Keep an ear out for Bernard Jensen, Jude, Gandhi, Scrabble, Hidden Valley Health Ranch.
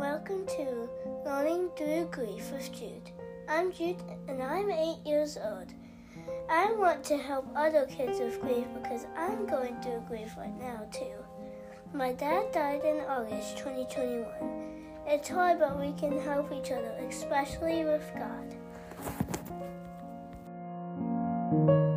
welcome to Learning Through Grief with Jude. I'm Jude and I'm 8 years old. I want to help other kids with grief because I'm going through grief right now too. My dad died in August 2021. It's hard, but we can help each other, especially with God.